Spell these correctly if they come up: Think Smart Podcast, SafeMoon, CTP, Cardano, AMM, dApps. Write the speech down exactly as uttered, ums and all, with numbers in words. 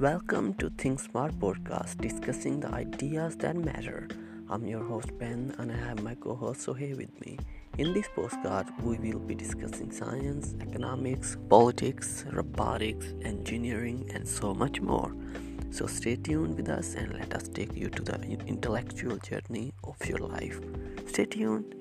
Welcome to Think Smart Podcast, discussing the ideas that matter. I'm your host Ben, and I have my co-host Sohail with me. In this podcast, we will be discussing science, economics, politics, robotics, engineering, and so much more. So stay tuned with us and let us take you to the intellectual journey of your life. Stay tuned.